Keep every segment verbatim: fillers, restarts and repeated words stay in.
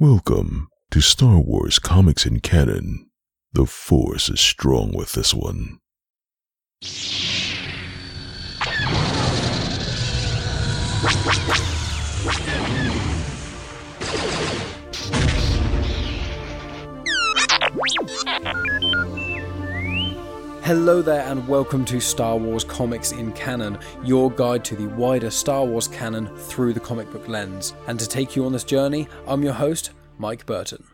Welcome to Star Wars Comics and Canon. The Force is strong with this one. Hello there and welcome to Star Wars Comics in Canon, your guide to the wider Star Wars canon through the comic book lens. And to take you on this journey, I'm your host, Mike Burton.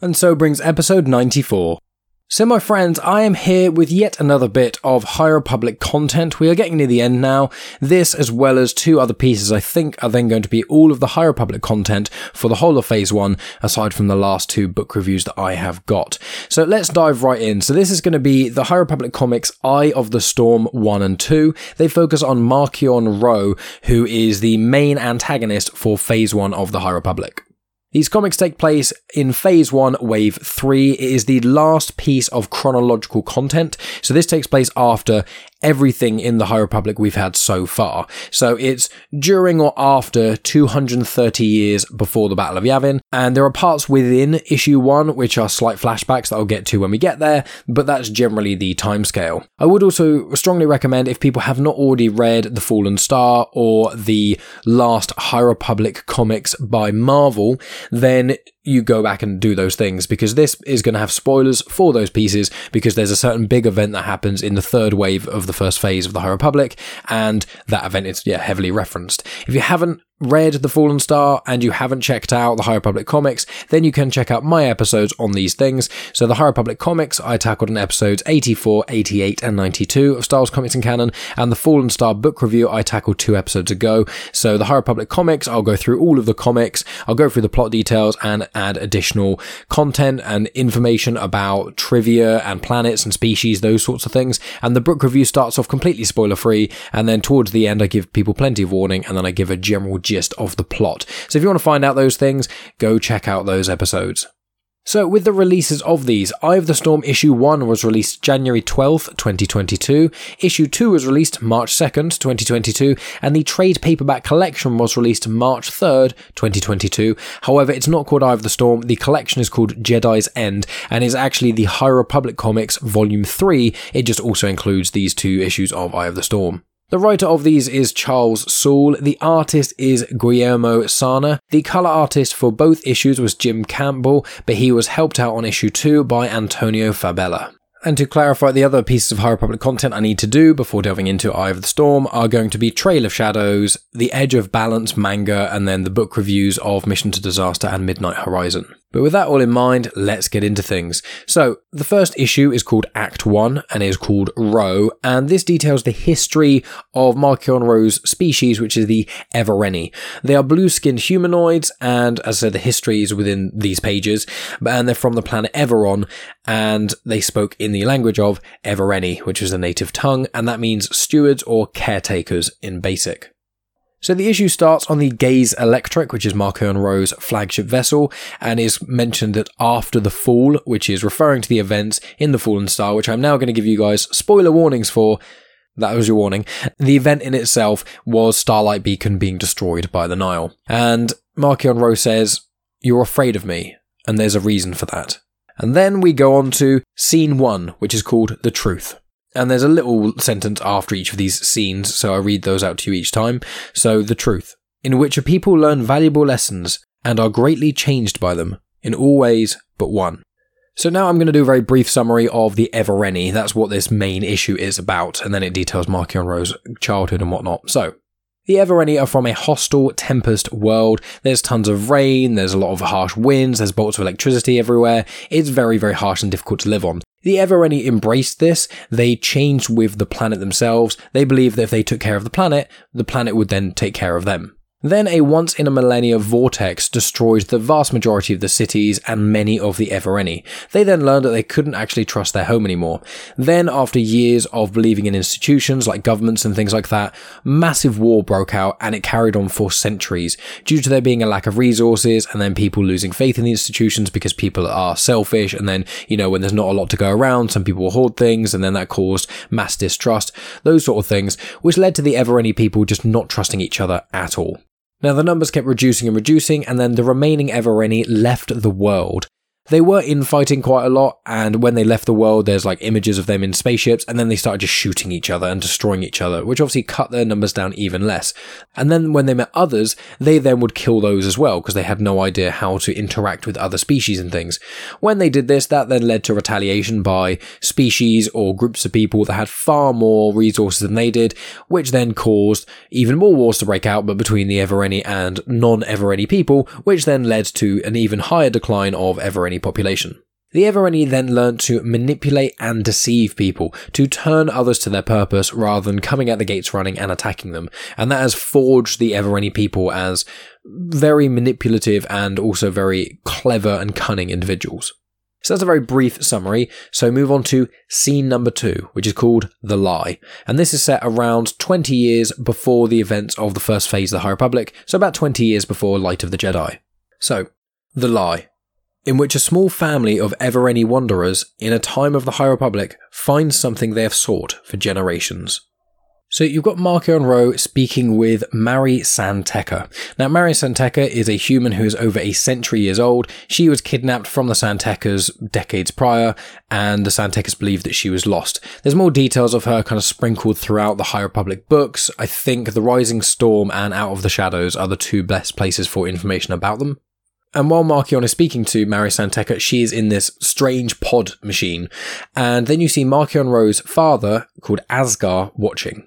And so brings episode ninety-four. So my friends, I am here with yet another bit of High Republic content. We are getting near the end now. This, as well as two other pieces, I think are then going to be all of the High Republic content for the whole of Phase one, aside from the last two book reviews that I have got. So let's dive right in. So this is going to be the High Republic comics Eye of the Storm one and two. They focus on Marchion Ro, who is the main antagonist for Phase one of the High Republic. These comics take place in Phase one, Wave three. It is the last piece of chronological content, so this takes place after everything in the High Republic we've had so far. So it's during or after two hundred thirty years before the Battle of Yavin, and there are parts within Issue one which are slight flashbacks that I'll get to when we get there, but that's generally the timescale. I would also strongly recommend, if people have not already read The Fallen Star or the last High Republic comics by Marvel, then you go back and do those things, because this is going to have spoilers for those pieces, because there's a certain big event that happens in the third wave of the first phase of the High Republic, and that event is yeah, heavily referenced. If you haven't read The Fallen Star and you haven't checked out the High Republic comics, then you can check out my episodes on these things. So the High Republic comics I tackled in episodes eighty-four, eighty-eight and ninety-two of Star Wars Comics and Canon, and the Fallen Star book review I tackled two episodes ago. So the High Republic comics, I'll go through all of the comics, I'll go through the plot details and add additional content and information about trivia and planets and species, those sorts of things. And the book review starts off completely spoiler free, and then towards the end I give people plenty of warning, and then I give a general gist of the plot. So if you want to find out those things, go check out those episodes. So with the releases of these, Eye of the Storm Issue one was released January twelfth, twenty twenty-two, Issue two was released March second, twenty twenty-two, and the trade paperback collection was released March third, twenty twenty-two. However, it's not called Eye of the Storm, the collection is called Jedi's End, and is actually the High Republic Comics Volume three, it just also includes these two issues of Eye of the Storm. The writer of these is Charles Soule, the artist is Guillermo Sanna, the colour artist for both issues was Jim Campbell, but he was helped out on issue two by Antonio Fabella. And to clarify, the other pieces of High Republic content I need to do before delving into Eye of the Storm are going to be Trail of Shadows, the Edge of Balance manga, and then the book reviews of Mission to Disaster and Midnight Horizon. But with that all in mind, let's get into things. So, the first issue is called Act one, and is called Ro, and this details the history of Marchion Ro's species, which is the Evereni. They are blue-skinned humanoids, and as I said, the history is within these pages, and they're from the planet Everon, and they spoke in the language of Evereni, which is the native tongue, and that means stewards or caretakers in basic. So the issue starts on the Gaze Electric, which is Marchion Ro's flagship vessel, and is mentioned that after the fall, which is referring to the events in The Fallen Star, which I'm now going to give you guys spoiler warnings for. That was your warning. The event in itself was Starlight Beacon being destroyed by the Nihil. And Marchion Ro says, "You're afraid of me, and there's a reason for that." And then we go on to Scene one, which is called The Truth. And there's a little sentence after each of these scenes, so I read those out to you each time. So, the truth, in which a people learn valuable lessons and are greatly changed by them, in all ways but one. So now I'm going to do a very brief summary of the Evereni. That's what this main issue is about, and then it details Marchion Ro's childhood and whatnot. So, the Evereni are from a hostile Tempest world. There's tons of rain, there's a lot of harsh winds, there's bolts of electricity everywhere. It's very, very harsh and difficult to live on. The Evereni embraced this. They changed with the planet themselves. They believed that if they took care of the planet, the planet would then take care of them. Then a once-in-a-millennia vortex destroyed the vast majority of the cities and many of the Evereni. They then learned that they couldn't actually trust their home anymore. Then, after years of believing in institutions like governments and things like that, massive war broke out and it carried on for centuries, due to there being a lack of resources and then people losing faith in the institutions because people are selfish, and then, you know, when there's not a lot to go around, some people will hoard things, and then that caused mass distrust, those sort of things, which led to the Evereni people just not trusting each other at all. Now, the numbers kept reducing and reducing, and then the remaining Evereni left the world. They were infighting quite a lot, and when they left the world, there's like images of them in spaceships, and then they started just shooting each other and destroying each other, which obviously cut their numbers down even less. And then when they met others, they then would kill those as well, because they had no idea how to interact with other species and things. When they did this, that then led to retaliation by species or groups of people that had far more resources than they did, which then caused even more wars to break out, but between the Evereni and non-Evereni people, which then led to an even higher decline of Evereni population. The Evereni then learned to manipulate and deceive people, to turn others to their purpose rather than coming at the gates running and attacking them, and that has forged the Evereni people as very manipulative and also very clever and cunning individuals. So that's a very brief summary, so move on to scene number two, which is called The Lie, and this is set around twenty years before the events of the first phase of the High Republic, so about twenty years before Light of the Jedi. So, The Lie, in which a small family of Evereni wanderers, in a time of the High Republic, finds something they have sought for generations. So you've got Marchion Ro speaking with Mari San Tekka. Now, Mari San Tekka is a human who is over a century years old. She was kidnapped from the San Tekkas decades prior, and the San Tekkas believed that she was lost. There's more details of her kind of sprinkled throughout the High Republic books. I think The Rising Storm and Out of the Shadows are the two best places for information about them. And while Marchion is speaking to Mari San Tekka, she is in this strange pod machine. And then you see Marchion Ro's father, called Asgar, watching.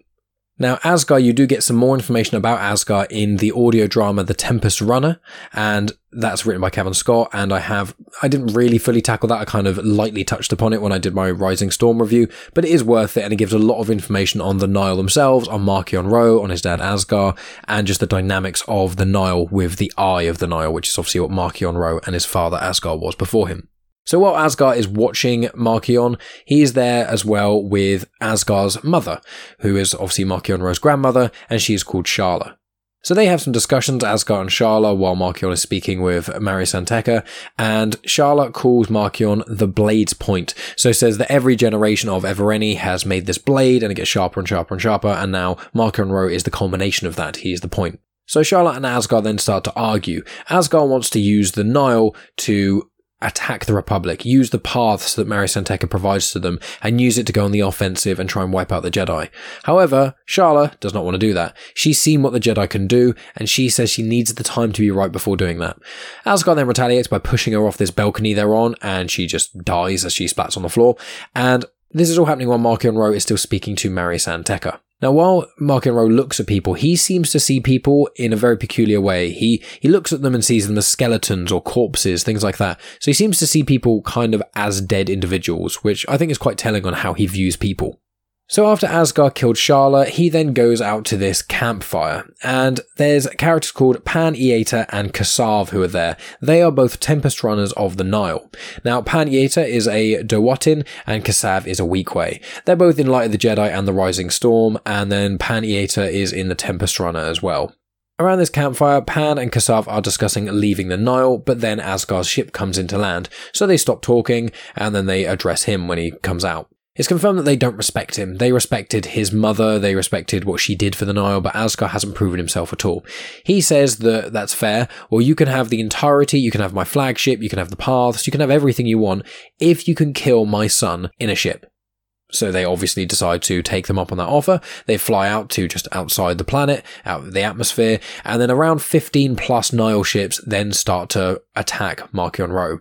Now, Asgar, you do get some more information about Asgar in the audio drama The Tempest Runner, and that's written by Cavan Scott, and I have, I didn't really fully tackle that, I kind of lightly touched upon it when I did my Rising Storm review, but it is worth it, and it gives a lot of information on the Nihil themselves, on Marchion Ro, on his dad Asgar, and just the dynamics of the Nihil with the Eye of the Nihil, which is obviously what Marchion Ro and his father Asgar was before him. So while Asgar is watching Marchion, he is there as well with Asgar's mother, who is obviously Marchion Ro's grandmother, and she is called Sharla. So they have some discussions, Asgar and Sharla, while Marchion is speaking with Mari San Tekka, and Sharla calls Marchion the Blade's Point, so says that every generation of Evereni has made this blade, and it gets sharper and sharper and sharper, and now Marchion Ro is the culmination of that, he is the point. So Sharla and Asgar then start to argue. Asgar wants to use the Nihil to attack the Republic, use the paths that Mari San Tekka provides to them, and use it to go on the offensive and try and wipe out the Jedi. However, Sharla does not want to do that. She's seen what the Jedi can do, and she says she needs the time to be right before doing that. Asgar then retaliates by pushing her off this balcony they're on, and she just dies as she splats on the floor, and this is all happening while Marchion Ro is still speaking to Mari San Tekka. Now, while Marchion Ro looks at people, he seems to see people in a very peculiar way. He he looks at them and sees them as skeletons or corpses, things like that. So he seems to see people kind of as dead individuals, which I think is quite telling on how he views people. So after Asgar killed Sharla, he then goes out to this campfire, and there's characters called Pan Yata and Kassav who are there. They are both Tempest Runners of the Nihil. Now, Pan Yata is a Dawatin, and Kassav is a Weequay. They're both in Light of the Jedi and the Rising Storm, and then Pan Yata is in the Tempest Runner as well. Around this campfire, Pan and Kassav are discussing leaving the Nihil, but then Asgar's ship comes into land, so they stop talking, and then they address him when he comes out. It's confirmed that they don't respect him. They respected his mother, they respected what she did for the Nihil, but Asgar hasn't proven himself at all. He says that that's fair. Well, you can have the entirety, you can have my flagship, you can have the paths, you can have everything you want, if you can kill my son in a ship. So they obviously decide to take them up on that offer. They fly out to just outside the planet, out of the atmosphere, and then around fifteen plus Nihil ships then start to attack Marchion Ro.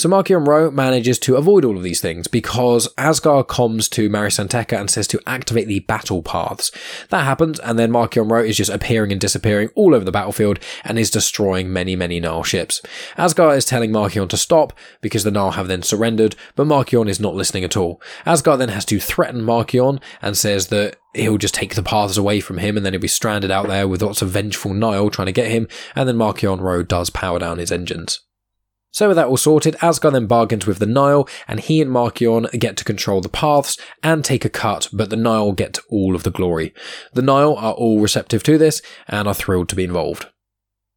So Marchion Ro manages to avoid all of these things because Asgar comms to Mari San Tekka and says to activate the battle paths. That happens, and then Marchion Ro is just appearing and disappearing all over the battlefield and is destroying many, many Nile ships. Asgar is telling Marchion to stop because the Nile have then surrendered, but Marchion is not listening at all. Asgar then has to threaten Marchion and says that he'll just take the paths away from him and then he'll be stranded out there with lots of vengeful Nile trying to get him, and then Marchion Ro does power down his engines. So with that all sorted, Asgar then bargains with the Nile, and he and Marchion get to control the paths and take a cut, but the Nile get all of the glory. The Nile are all receptive to this and are thrilled to be involved.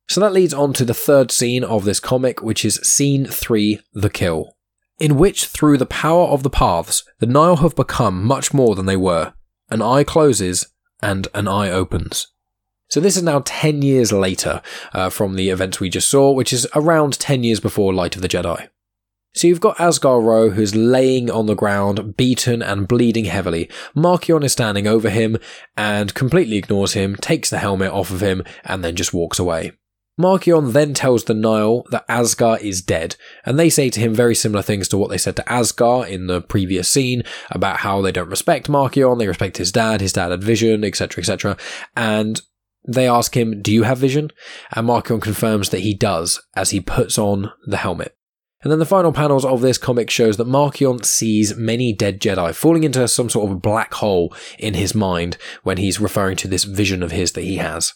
So that leads on to the third scene of this comic, which is Scene three, The Kill, in which through the power of the paths, the Nile have become much more than they were. An eye closes and an eye opens. So this is now ten years later uh, from the events we just saw, which is around ten years before Light of the Jedi. So you've got Asgar Ro, who's laying on the ground, beaten and bleeding heavily. Marchion is standing over him and completely ignores him, takes the helmet off of him, and then just walks away. Marchion then tells the Nile that Asgar is dead, and they say to him very similar things to what they said to Asgar in the previous scene about how they don't respect Marchion, they respect his dad, his dad had vision, etc, et cetera. And they ask him, do you have vision? And Marchion confirms that he does as he puts on the helmet. And then the final panels of this comic shows that Marchion sees many dead Jedi falling into some sort of black hole in his mind when he's referring to this vision of his that he has.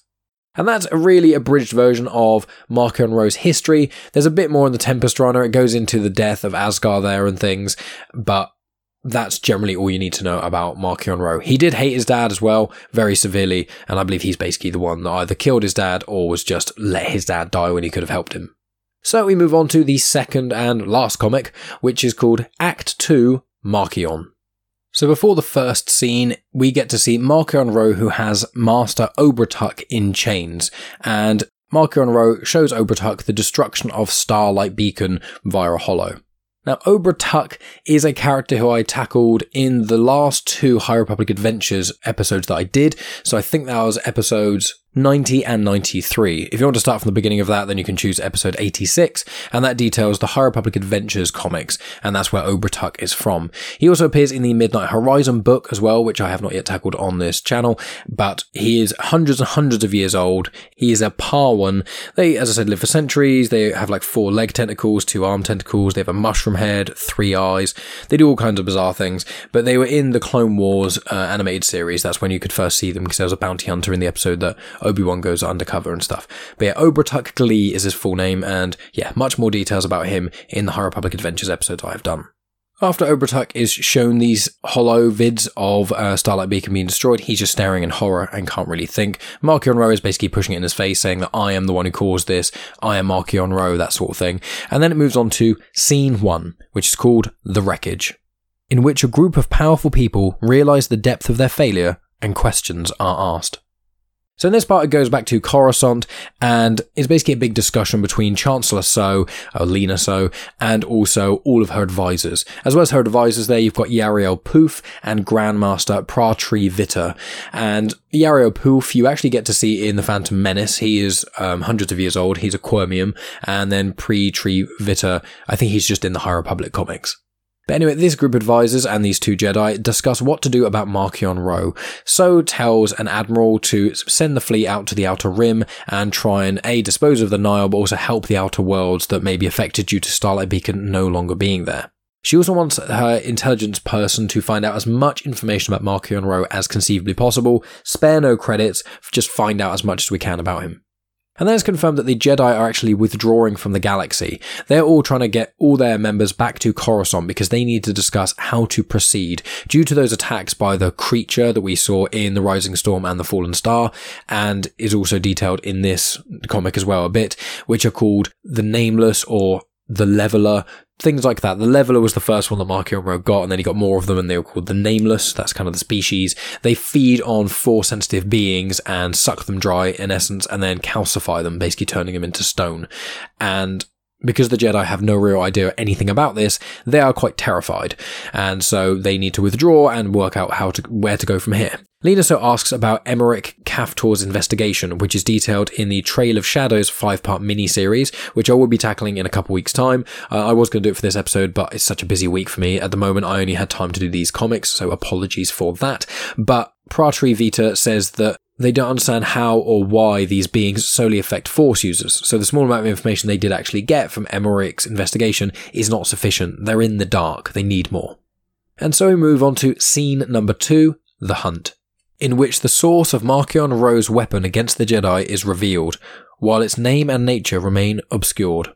And that's a really abridged version of Marchion Ro's history. There's a bit more in The Tempest Runner. It goes into the death of Asgar there and things, but that's generally all you need to know about Marchion Ro. He did hate his dad as well, very severely, and I believe he's basically the one that either killed his dad or was just let his dad die when he could have helped him. So we move on to the second and last comic, which is called Act two, Marchion. So before the first scene, we get to see Marchion Ro, who has Master Obratuk in chains, and Marchion Ro shows Obratuk the destruction of Starlight Beacon via a hollow. Now, Obratuk is a character who I tackled in the last two High Republic Adventures episodes that I did, so I think that was episodes ninety and ninety-three. If you want to start from the beginning of that, then you can choose episode eighty-six, and that details the High Republic Adventures comics, and that's where Obratuk is from. He also appears in the Midnight Horizon book as well, which I have not yet tackled on this channel, but he is hundreds and hundreds of years old. He is a Parwan. They, as I said, live for centuries. They have like four leg tentacles, two arm tentacles. They have a mushroom head, three eyes. They do all kinds of bizarre things, but they were in the Clone Wars uh, animated series. That's when you could first see them, because there was a bounty hunter in the episode that Obi-Wan goes undercover and stuff. But yeah, Obratuk Glii is his full name, and yeah, much more details about him in the High Republic Adventures episodes I have done. After Obratuk is shown these hollow vids of uh, Starlight Beacon being destroyed, he's just staring in horror and can't really think. Marchion Ro is basically pushing it in his face, saying that I am the one who caused this, I am Marchion Ro, that sort of thing. And then it moves on to Scene one, which is called The Wreckage, in which a group of powerful people realise the depth of their failure and questions are asked. So in this part, it goes back to Coruscant, and it's basically a big discussion between Chancellor Soh, or Lina Soh, and also all of her advisors. As well as her advisors there, you've got Yarael Poof and Grandmaster Pra-Tre Veter. And Yarael Poof, you actually get to see in The Phantom Menace. He is um, hundreds of years old. He's a Quirmium. And then Pra-Tre Veter, I think he's just in the High Republic comics. But anyway, this group of advisors and these two Jedi discuss what to do about Marchion Ro. So tells an admiral to send the fleet out to the Outer Rim and try and A, dispose of the Nile, but also help the Outer Worlds that may be affected due to Starlight Beacon no longer being there. She also wants her intelligence person to find out as much information about Marchion Ro as conceivably possible. Spare no credits, just find out as much as we can about him. And then it's confirmed that the Jedi are actually withdrawing from the galaxy. They're all trying to get all their members back to Coruscant because they need to discuss how to proceed due to those attacks by the creature that we saw in The Rising Storm and The Fallen Star, and is also detailed in this comic as well a bit, which are called The Nameless or The Leveler, things like that. The Leveler was the first one that Marchion Ro got, and then he got more of them, and they were called The Nameless. That's kind of the species. They feed on Force-sensitive beings and suck them dry, in essence, and then calcify them, basically turning them into stone. And because the Jedi have no real idea anything about this, they are quite terrified, and so they need to withdraw and work out how to where to go from here. Lina Soh asks about Emmerich Kaftor's investigation, which is detailed in the Trail of Shadows five-part miniseries, which I will be tackling in a couple weeks' time. Uh, I was going to do it for this episode, but it's such a busy week for me. At the moment, I only had time to do these comics, so apologies for that. But Pra-Tre Veter says that they don't understand how or why these beings solely affect Force users, so the small amount of information they did actually get from Emmerich's investigation is not sufficient. They're in the dark. They need more. And so we move on to scene number two, The Hunt, in which the source of Marchion Ro's weapon against the Jedi is revealed, while its name and nature remain obscured.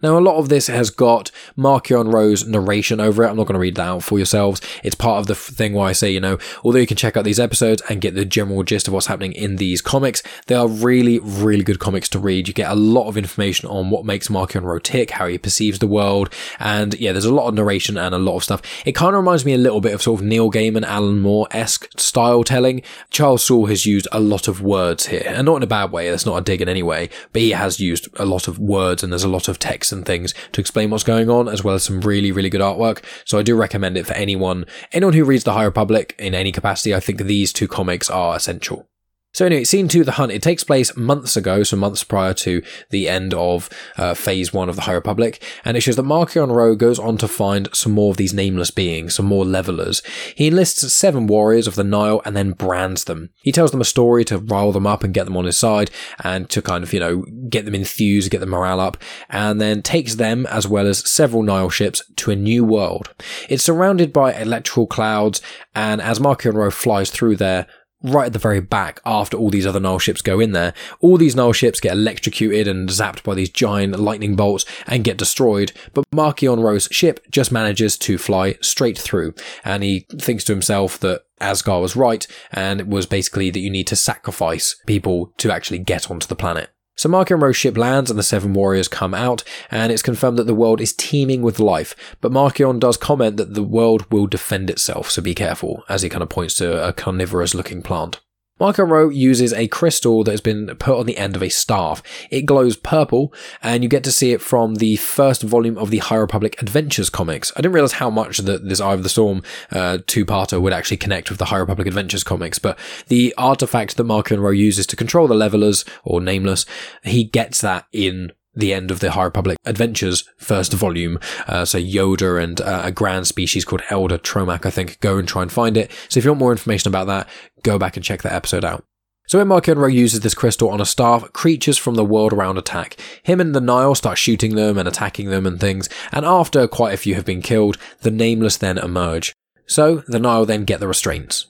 Now, a lot of this has got Marchion Ro's narration over it. I'm not going to read that out for yourselves. It's part of the thing where I say, you know, although you can check out these episodes and get the general gist of what's happening in these comics, they are really, really good comics to read. You get a lot of information on what makes Marchion Ro tick, how he perceives the world, and yeah, there's a lot of narration and a lot of stuff. It kind of reminds me a little bit of sort of Neil Gaiman, Alan Moore-esque style telling. Charles Soule has used a lot of words here, and not in a bad way. That's not a dig in any way, but he has used a lot of words and there's a lot of text and things to explain what's going on, as well as some really, really good artwork. So I do recommend it for anyone, anyone who reads the High Republic in any capacity. I think these two comics are essential. So anyway, scene two, The Hunt. It takes place months ago, so months prior to the end of uh, phase one of the High Republic, and it shows that Marchion Ro goes on to find some more of these nameless beings, some more levelers. He enlists seven warriors of the Nile and then brands them. He tells them a story to rile them up and get them on his side, and to kind of, you know, get them enthused, get their morale up, and then takes them, as well as several Nile ships, to a new world. It's surrounded by electrical clouds, and as Marchion Ro flies through there, right at the very back, after all these other Nile ships go in there, all these Nile ships get electrocuted and zapped by these giant lightning bolts and get destroyed, but Marchion Ro's ship just manages to fly straight through, and he thinks to himself that Asgar was right, and it was basically that you need to sacrifice people to actually get onto the planet. So Marchion Ro's ship lands and the seven warriors come out, and it's confirmed that the world is teeming with life, but Marchion does comment that the world will defend itself, so be careful, as he kind of points to a carnivorous looking plant. Marchion Ro uses a crystal that has been put on the end of a staff. It glows purple, and you get to see it from the first volume of the High Republic Adventures comics. I didn't realise how much that this Eye of the Storm uh, two-parter would actually connect with the High Republic Adventures comics, but the artifact that Marchion Ro uses to control the Levelers, or Nameless, he gets that in the end of the High Republic Adventures first volume. Uh, so Yoda and uh, a grand species called Elder Tromak, I think, go and try and find it. So if you want more information about that, go back and check that episode out. So when Marchion Ro uses this crystal on a staff, creatures from the world around attack. Him and the Nile start shooting them and attacking them and things, and after quite a few have been killed, the Nameless then emerge. So the Nile then get the restraints.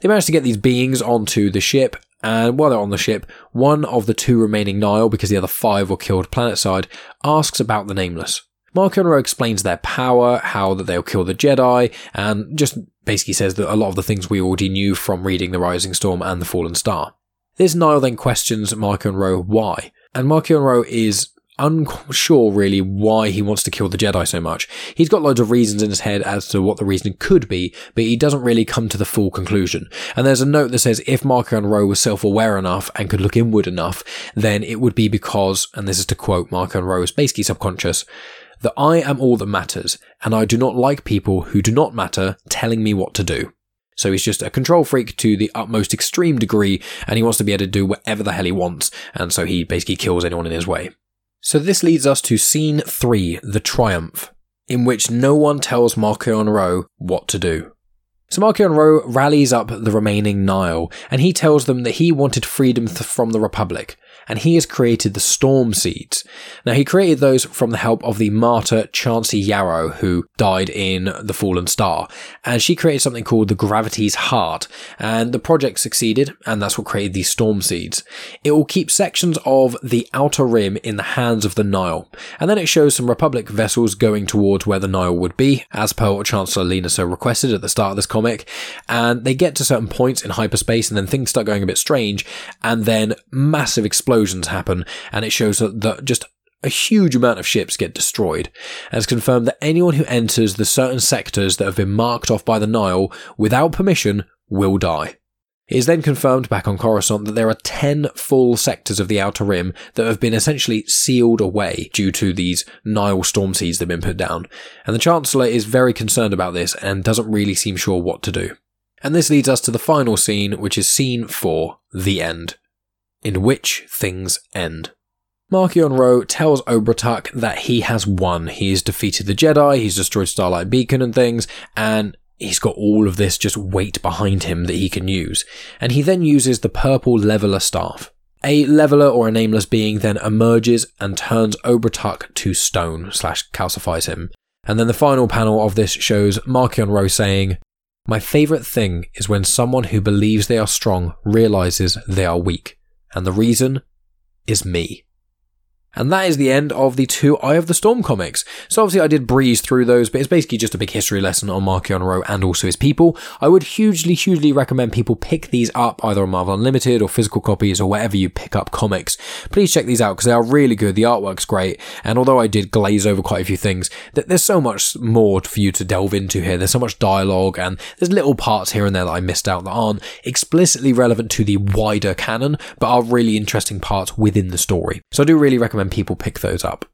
They manage to get these beings onto the ship, and while they're on the ship, one of the two remaining Nile, because the other five were killed planetside, asks about the Nameless. Marchion Ro explains their power, how that they'll kill the Jedi, and just basically says that a lot of the things we already knew from reading The Rising Storm and The Fallen Star. This Nile then questions Marchion Ro why, and Marchion Ro is unsure really why he wants to kill the Jedi so much. He's got loads of reasons in his head as to what the reason could be, but he doesn't really come to the full conclusion. And there's a note that says if Marchion Ro was self-aware enough and could look inward enough, then it would be because, and this is to quote Marchion Ro's basically subconscious, that I am all that matters, and I do not like people who do not matter telling me what to do. So he's just a control freak to the utmost extreme degree, and he wants to be able to do whatever the hell he wants, and so he basically kills anyone in his way. So this leads us to scene three, The Triumph, in which no one tells Marchion Ro what to do. So Marchion Ro rallies up the remaining Nile, and he tells them that he wanted freedom th- from the Republic, and he has created the Storm Seeds. Now, he created those from the help of the martyr Chansey Yarrow, who died in The Fallen Star, and she created something called the Gravity's Heart, and the project succeeded, and that's what created these Storm Seeds. It will keep sections of the Outer Rim in the hands of the Nile, and then it shows some Republic vessels going towards where the Nile would be, as per what Chancellor Lina Soh requested at the start of this comic, and they get to certain points in hyperspace, and then things start going a bit strange, and then massive explosions happen, and it shows that the, just a huge amount of ships get destroyed, and it's confirmed that anyone who enters the certain sectors that have been marked off by the Nile without permission will die. It is then confirmed back on Coruscant that there are ten full sectors of the Outer Rim that have been essentially sealed away due to these Nile storm seeds that have been put down, and the Chancellor is very concerned about this and doesn't really seem sure what to do. And this leads us to the final scene, which is scene four, The End, in which things end. Marchion Ro tells Obratuk that he has won. He has defeated the Jedi, he's destroyed Starlight Beacon and things, and he's got all of this just weight behind him that he can use. And he then uses the purple leveler staff. A leveler or a nameless being then emerges and turns Obratuk to stone slash calcifies him. And then the final panel of this shows Marchion Ro saying, "My favourite thing is when someone who believes they are strong realises they are weak. And the reason is me." And that is the end of the two Eye of the Storm comics. So obviously I did breeze through those, but it's basically just a big history lesson on Marchion Ro and also his people. I would hugely, hugely recommend people pick these up, either on Marvel Unlimited or physical copies or wherever you pick up comics. Please check these out because they are really good. The artwork's great. And although I did glaze over quite a few things, there's so much more for you to delve into here. There's so much dialogue and there's little parts here and there that I missed out that aren't explicitly relevant to the wider canon, but are really interesting parts within the story. So I do really recommend when people pick those up.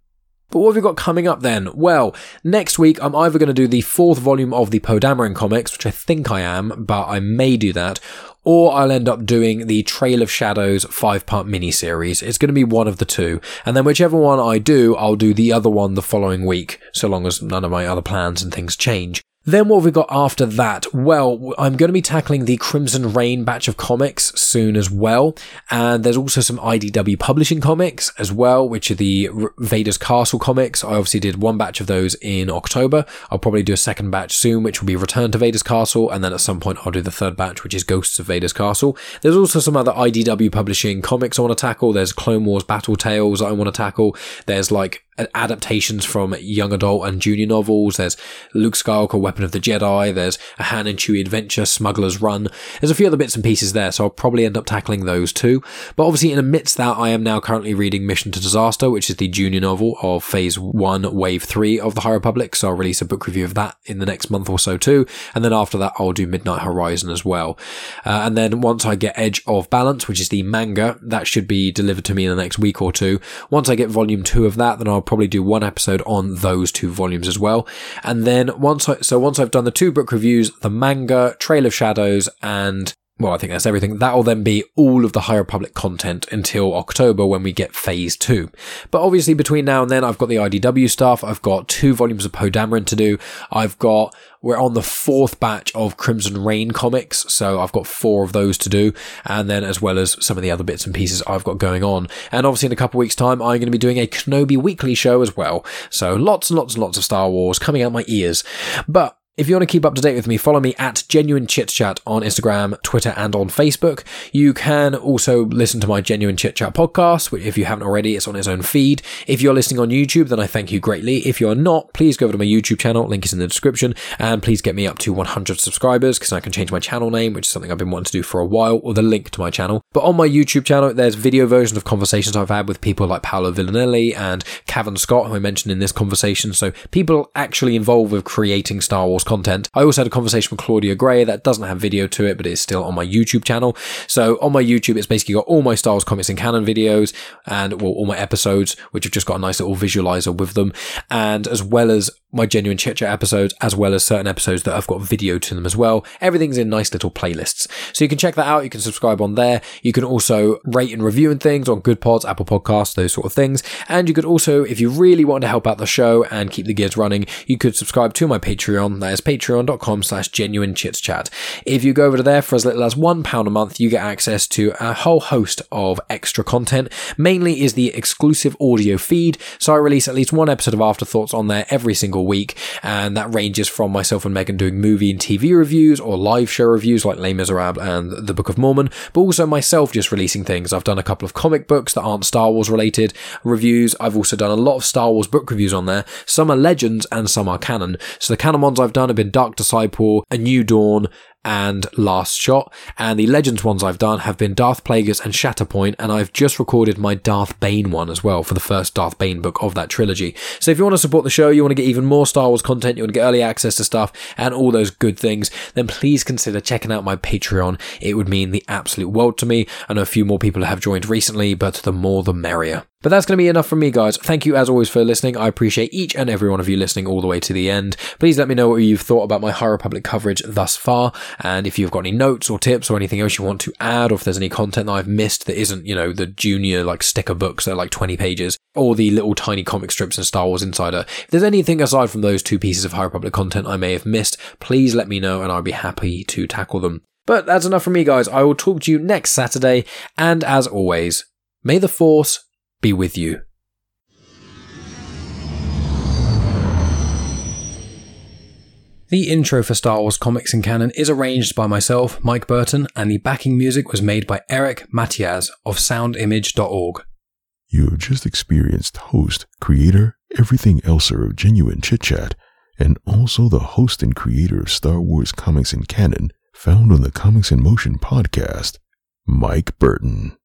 But what have we got coming up then? Well, next week I'm either going to do the fourth volume of the Poe Dameron comics, which I think I am, but I may do that, or I'll end up doing the Trail of Shadows five-part miniseries. It's going to be one of the two. And then whichever one I do, I'll do the other one the following week, so long as none of my other plans and things change. Then what have we got after that? Well, I'm going to be tackling the Crimson Rain batch of comics soon as well. And there's also some I D W publishing comics as well, which are the Vader's Castle comics. I obviously did one batch of those in October. I'll probably do a second batch soon, which will be Return to Vader's Castle. And then at some point I'll do the third batch, which is Ghosts of Vader's Castle. There's also some other I D W publishing comics I want to tackle. There's Clone Wars Battle Tales I want to tackle. There's like adaptations from young adult and junior novels. There's Luke Skywalker, Weapon of the Jedi. There's a Han and Chewie adventure, Smuggler's Run. There's a few other bits and pieces there, so I'll probably end up tackling those too. But obviously, in amidst that, I am now currently reading Mission to Disaster, which is the junior novel of Phase one, Wave three of the High Republic, so I'll release a book review of that in the next month or so too, and then after that, I'll do Midnight Horizon as well. Uh, and then once I get Edge of Balance, which is the manga, that should be delivered to me in the next week or two. Once I get Volume two of that, then I'll probably do one episode on those two volumes as well. And then once I, so once I've done the two book reviews, the manga, Trail of Shadows, and well, I think that's everything. That will then be all of the High Republic content until October when we get Phase two. But obviously between now and then, I've got the I D W stuff. I've got two volumes of Poe Dameron to do. I've got, we're on the fourth batch of Crimson Rain comics. So I've got four of those to do. And then as well as some of the other bits and pieces I've got going on. And obviously in a couple of weeks time, I'm going to be doing a Kenobi weekly show as well. So lots and lots and lots of Star Wars coming out my ears. But if you want to keep up to date with me, follow me at Genuine Chit Chat on Instagram, Twitter, and on Facebook. You can also listen to my Genuine Chit Chat podcast, which if you haven't already, it's on its own feed. If you're listening on YouTube, then I thank you greatly. If you're not, please go over to my YouTube channel, link is in the description, and please get me up to one hundred subscribers, because I can change my channel name, which is something I've been wanting to do for a while, or the link to my channel. But on my YouTube channel, there's video versions of conversations I've had with people like Paolo Villanelli and Cavan Scott, who I mentioned in this conversation, so people actually involved with creating Star Wars content. I also had a conversation with Claudia Gray that doesn't have video to it, but it's still on my YouTube channel. So on my YouTube, it's basically got all my Star Wars comics and canon videos and well, all my episodes, which have just got a nice little visualizer with them, and as well as my Genuine Chit Chat episodes, as well as certain episodes that I've got video to them as well. Everything's in nice little playlists. So you can check that out. You can subscribe on there. You can also rate and review and things on Good Pods, Apple Podcasts, those sort of things. And you could also, if you really want to help out the show and keep the gears running, you could subscribe to my Patreon. That is patreon.com slash genuine chit chat. If you go over to there for as little as one pound a month, you get access to a whole host of extra content. Mainly is the exclusive audio feed. So I release at least one episode of Afterthoughts on there every single week, and that ranges from myself and Megan doing movie and T V reviews or live show reviews like Les Miserables and The Book of Mormon, but also myself just releasing things. I've done a couple of comic books that aren't Star Wars related reviews. I've also done a lot of Star Wars book reviews on there. Some are Legends and some are canon. So the canon ones I've done have been Dark Disciple, A New Dawn, and Last Shot, and the Legends ones I've done have been Darth Plagueis and Shatterpoint, and I've just recorded my Darth Bane one as well for the first Darth Bane book of that trilogy. So if you want to support the show, you want to get even more Star Wars content, you want to get early access to stuff and all those good things, then please consider checking out my Patreon. It would mean the absolute world to me. I know a few more people have joined recently, but the more the merrier. But that's going to be enough from me, guys. Thank you as always for listening. I appreciate each and every one of you listening all the way to the end. Please let me know what you've thought about my High Republic coverage thus far. And if you've got any notes or tips or anything else you want to add, or if there's any content that I've missed that isn't, you know, the junior like sticker books that are like twenty pages, or the little tiny comic strips and Star Wars Insider, if there's anything aside from those two pieces of High Republic content I may have missed, please let me know and I'll be happy to tackle them. But that's enough from me, guys. I will talk to you next Saturday, and as always, may the Force be with you. The intro for Star Wars Comics and Canon is arranged by myself, Mike Burton, and the backing music was made by Eric Matias of sound image dot org. You have just experienced host, creator, everything elser of Genuine Chit Chat, and also the host and creator of Star Wars Comics and Canon, found on the Comics in Motion podcast, Mike Burton.